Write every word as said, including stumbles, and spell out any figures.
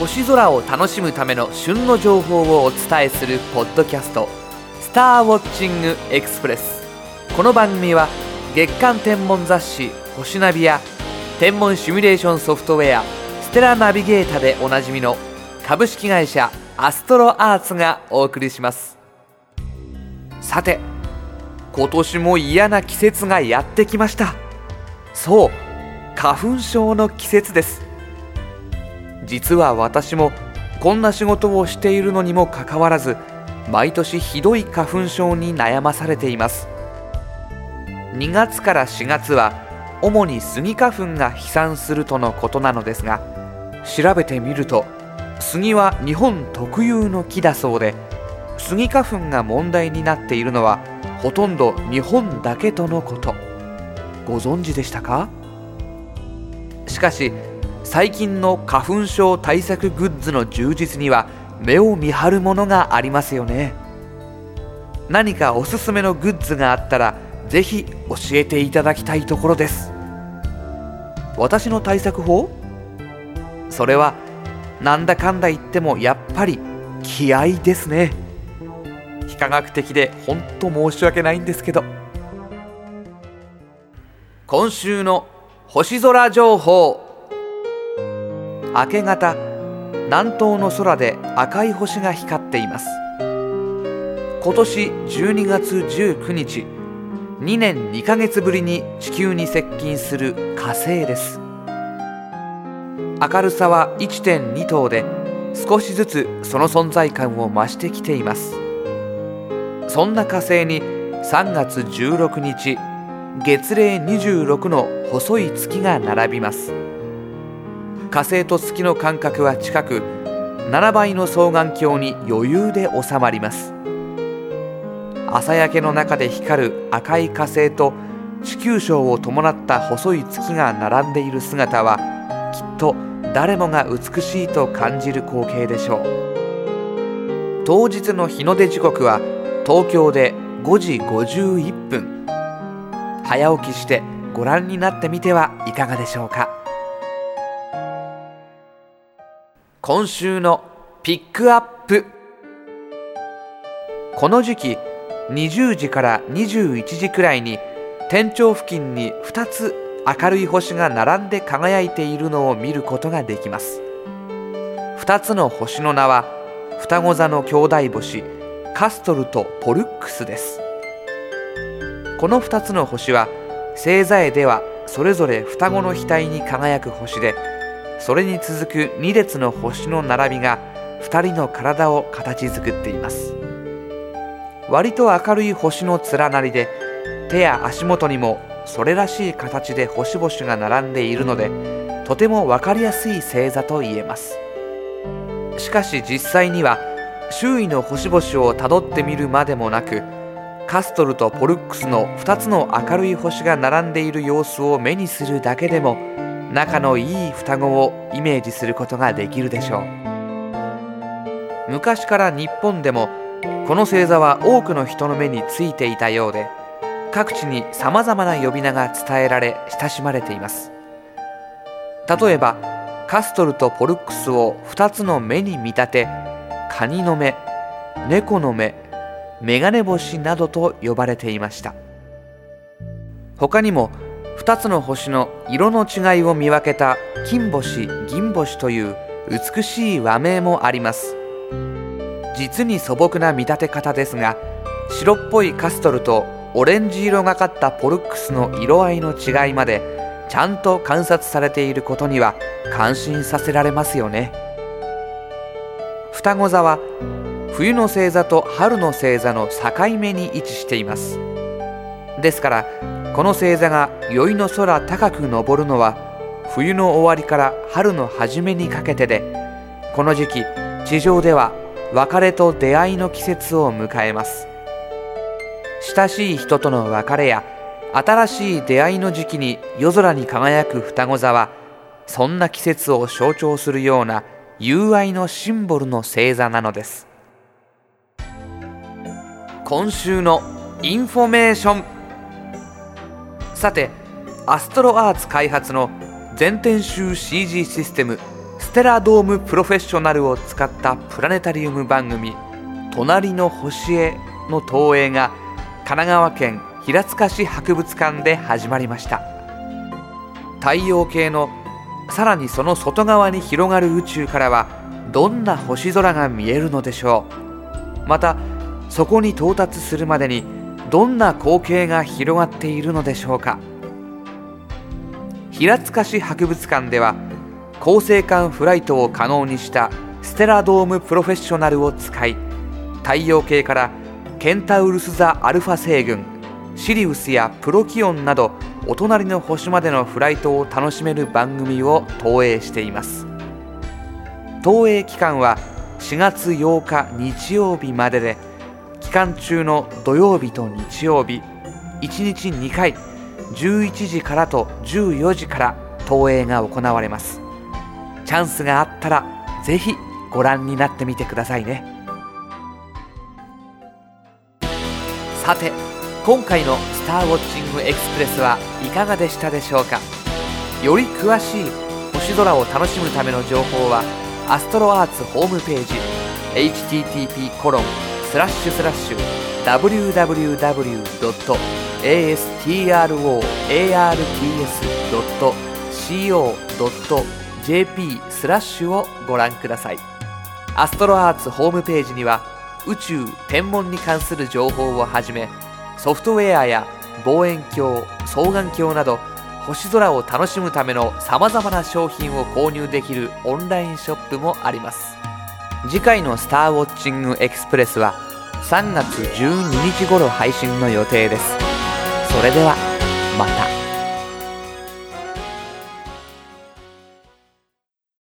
星空を楽しむための旬の情報をお伝えするポッドキャスト、スターウォッチングエクスプレス。この番組は月刊天文雑誌星ナビや天文シミュレーションソフトウェアステラナビゲータでおなじみの株式会社アストロアーツがお送りします。さて、今年も嫌な季節がやってきました。そう、花粉症の季節です。実は私もこんな仕事をしているのにもかかわらず、毎年ひどい花粉症に悩まされています。にがつからしがつは主にスギ花粉が飛散するとのことなのですが、調べてみるとスギは日本特有の木だそうで、スギ花粉が問題になっているのはほとんど日本だけとのこと。ご存知でしたか？しかし最近の花粉症対策グッズの充実には目を見張るものがありますよね。何かおすすめのグッズがあったらぜひ教えていただきたいところです。私の対策法？それはなんだかんだ言ってもやっぱり気合ですね。非科学的で本当申し訳ないんですけど。今週の星空情報。明け方、南東の空で赤い星が光っています。今年じゅうにがつじゅうくにち、にねんにかげつぶりに地球に接近する火星です。明るさは いってんに 等で、少しずつその存在感を増してきています。そんな火星にさんがつじゅうろくにち、月齢にじゅうろくの細い月が並びます。火星と月の間隔は近く、ななばいの双眼鏡に余裕で収まります。朝焼けの中で光る赤い火星と地球章を伴った細い月が並んでいる姿は、きっと誰もが美しいと感じる光景でしょう。当日の日の出時刻は東京でごじごじゅういっぷん。早起きしてご覧になってみてはいかがでしょうか。今週のピックアップ。この時期、にじゅうじからにじゅういちじくらいに天頂付近にふたつ明るい星が並んで輝いているのを見ることができます。ふたつの星の名は、双子座の兄弟星カストルとポルックスです。このふたつの星は星座絵ではそれぞれ双子の額に輝く星で、それに続くにれつの星の並びがふたりの体を形作っています。割と明るい星の連なりで、手や足元にもそれらしい形で星々が並んでいるので、とても分かりやすい星座と言えます。しかし実際には周囲の星々をたどってみるまでもなく、カストルとポルックスのふたつの明るい星が並んでいる様子を目にするだけでも、仲のいい双子をイメージすることができるでしょう。昔から日本でもこの星座は多くの人の目についていたようで、各地にさまざまな呼び名が伝えられ親しまれています。例えばカストルとポルックスをふたつの目に見立て、カニの目、猫の目、メガネ星などと呼ばれていました。他にもふたつの星の色の違いを見分けた金星、銀星という美しい和名もあります。実に素朴な見立て方ですが、白っぽいカストルとオレンジ色がかったポルックスの色合いの違いまでちゃんと観察されていることには感心させられますよね。双子座は冬の星座と春の星座の境目に位置しています。ですからこの星座が宵の空高く昇るのは冬の終わりから春の初めにかけてで、この時期地上では別れと出会いの季節を迎えます。親しい人との別れや新しい出会いの時期に夜空に輝く双子座は、そんな季節を象徴するような友愛のシンボルの星座なのです。今週のインフォメーション。さて、アストロアーツ開発の全天周 シージー システムスステラドームプロフェッショナルを使ったプラネタリウム番組隣の星への投影が神奈川県平塚市博物館で始まりました。太陽系のさらにその外側に広がる宇宙からはどんな星空が見えるのでしょう。またそこに到達するまでにどんな光景が広がっているのでしょうか。平塚市博物館では恒星間フライトを可能にしたステラドームプロフェッショナルを使い、太陽系からケンタウルス座アルファ星群、シリウスやプロキオンなどお隣の星までのフライトを楽しめる番組を投影しています。投影期間はしがつようか日曜日までで、期間中の土曜日と日曜日いちにちにかい、じゅういちじからとじゅうよじから投影が行われます。チャンスがあったらぜひご覧になってみてくださいね。さて今回のスターウォッチングエクスプレスはいかがでしたでしょうか。より詳しい星空を楽しむための情報はアストロアーツホームページ エイチティーティーピーコロンスラッシュスラッシュダブリューダブリューダブリュードットエーエスティーアールオーエーアールティーエスドットシーオードットジェーピー ご覧ください。アストロアーツホームページには宇宙・天文に関する情報をはじめ、ソフトウェアや望遠鏡、双眼鏡など星空を楽しむためのさまざまな商品を購入できるオンラインショップもあります。次回のスターウォッチングエクスプレスはさんがつじゅうににち頃配信の予定です。それではまた。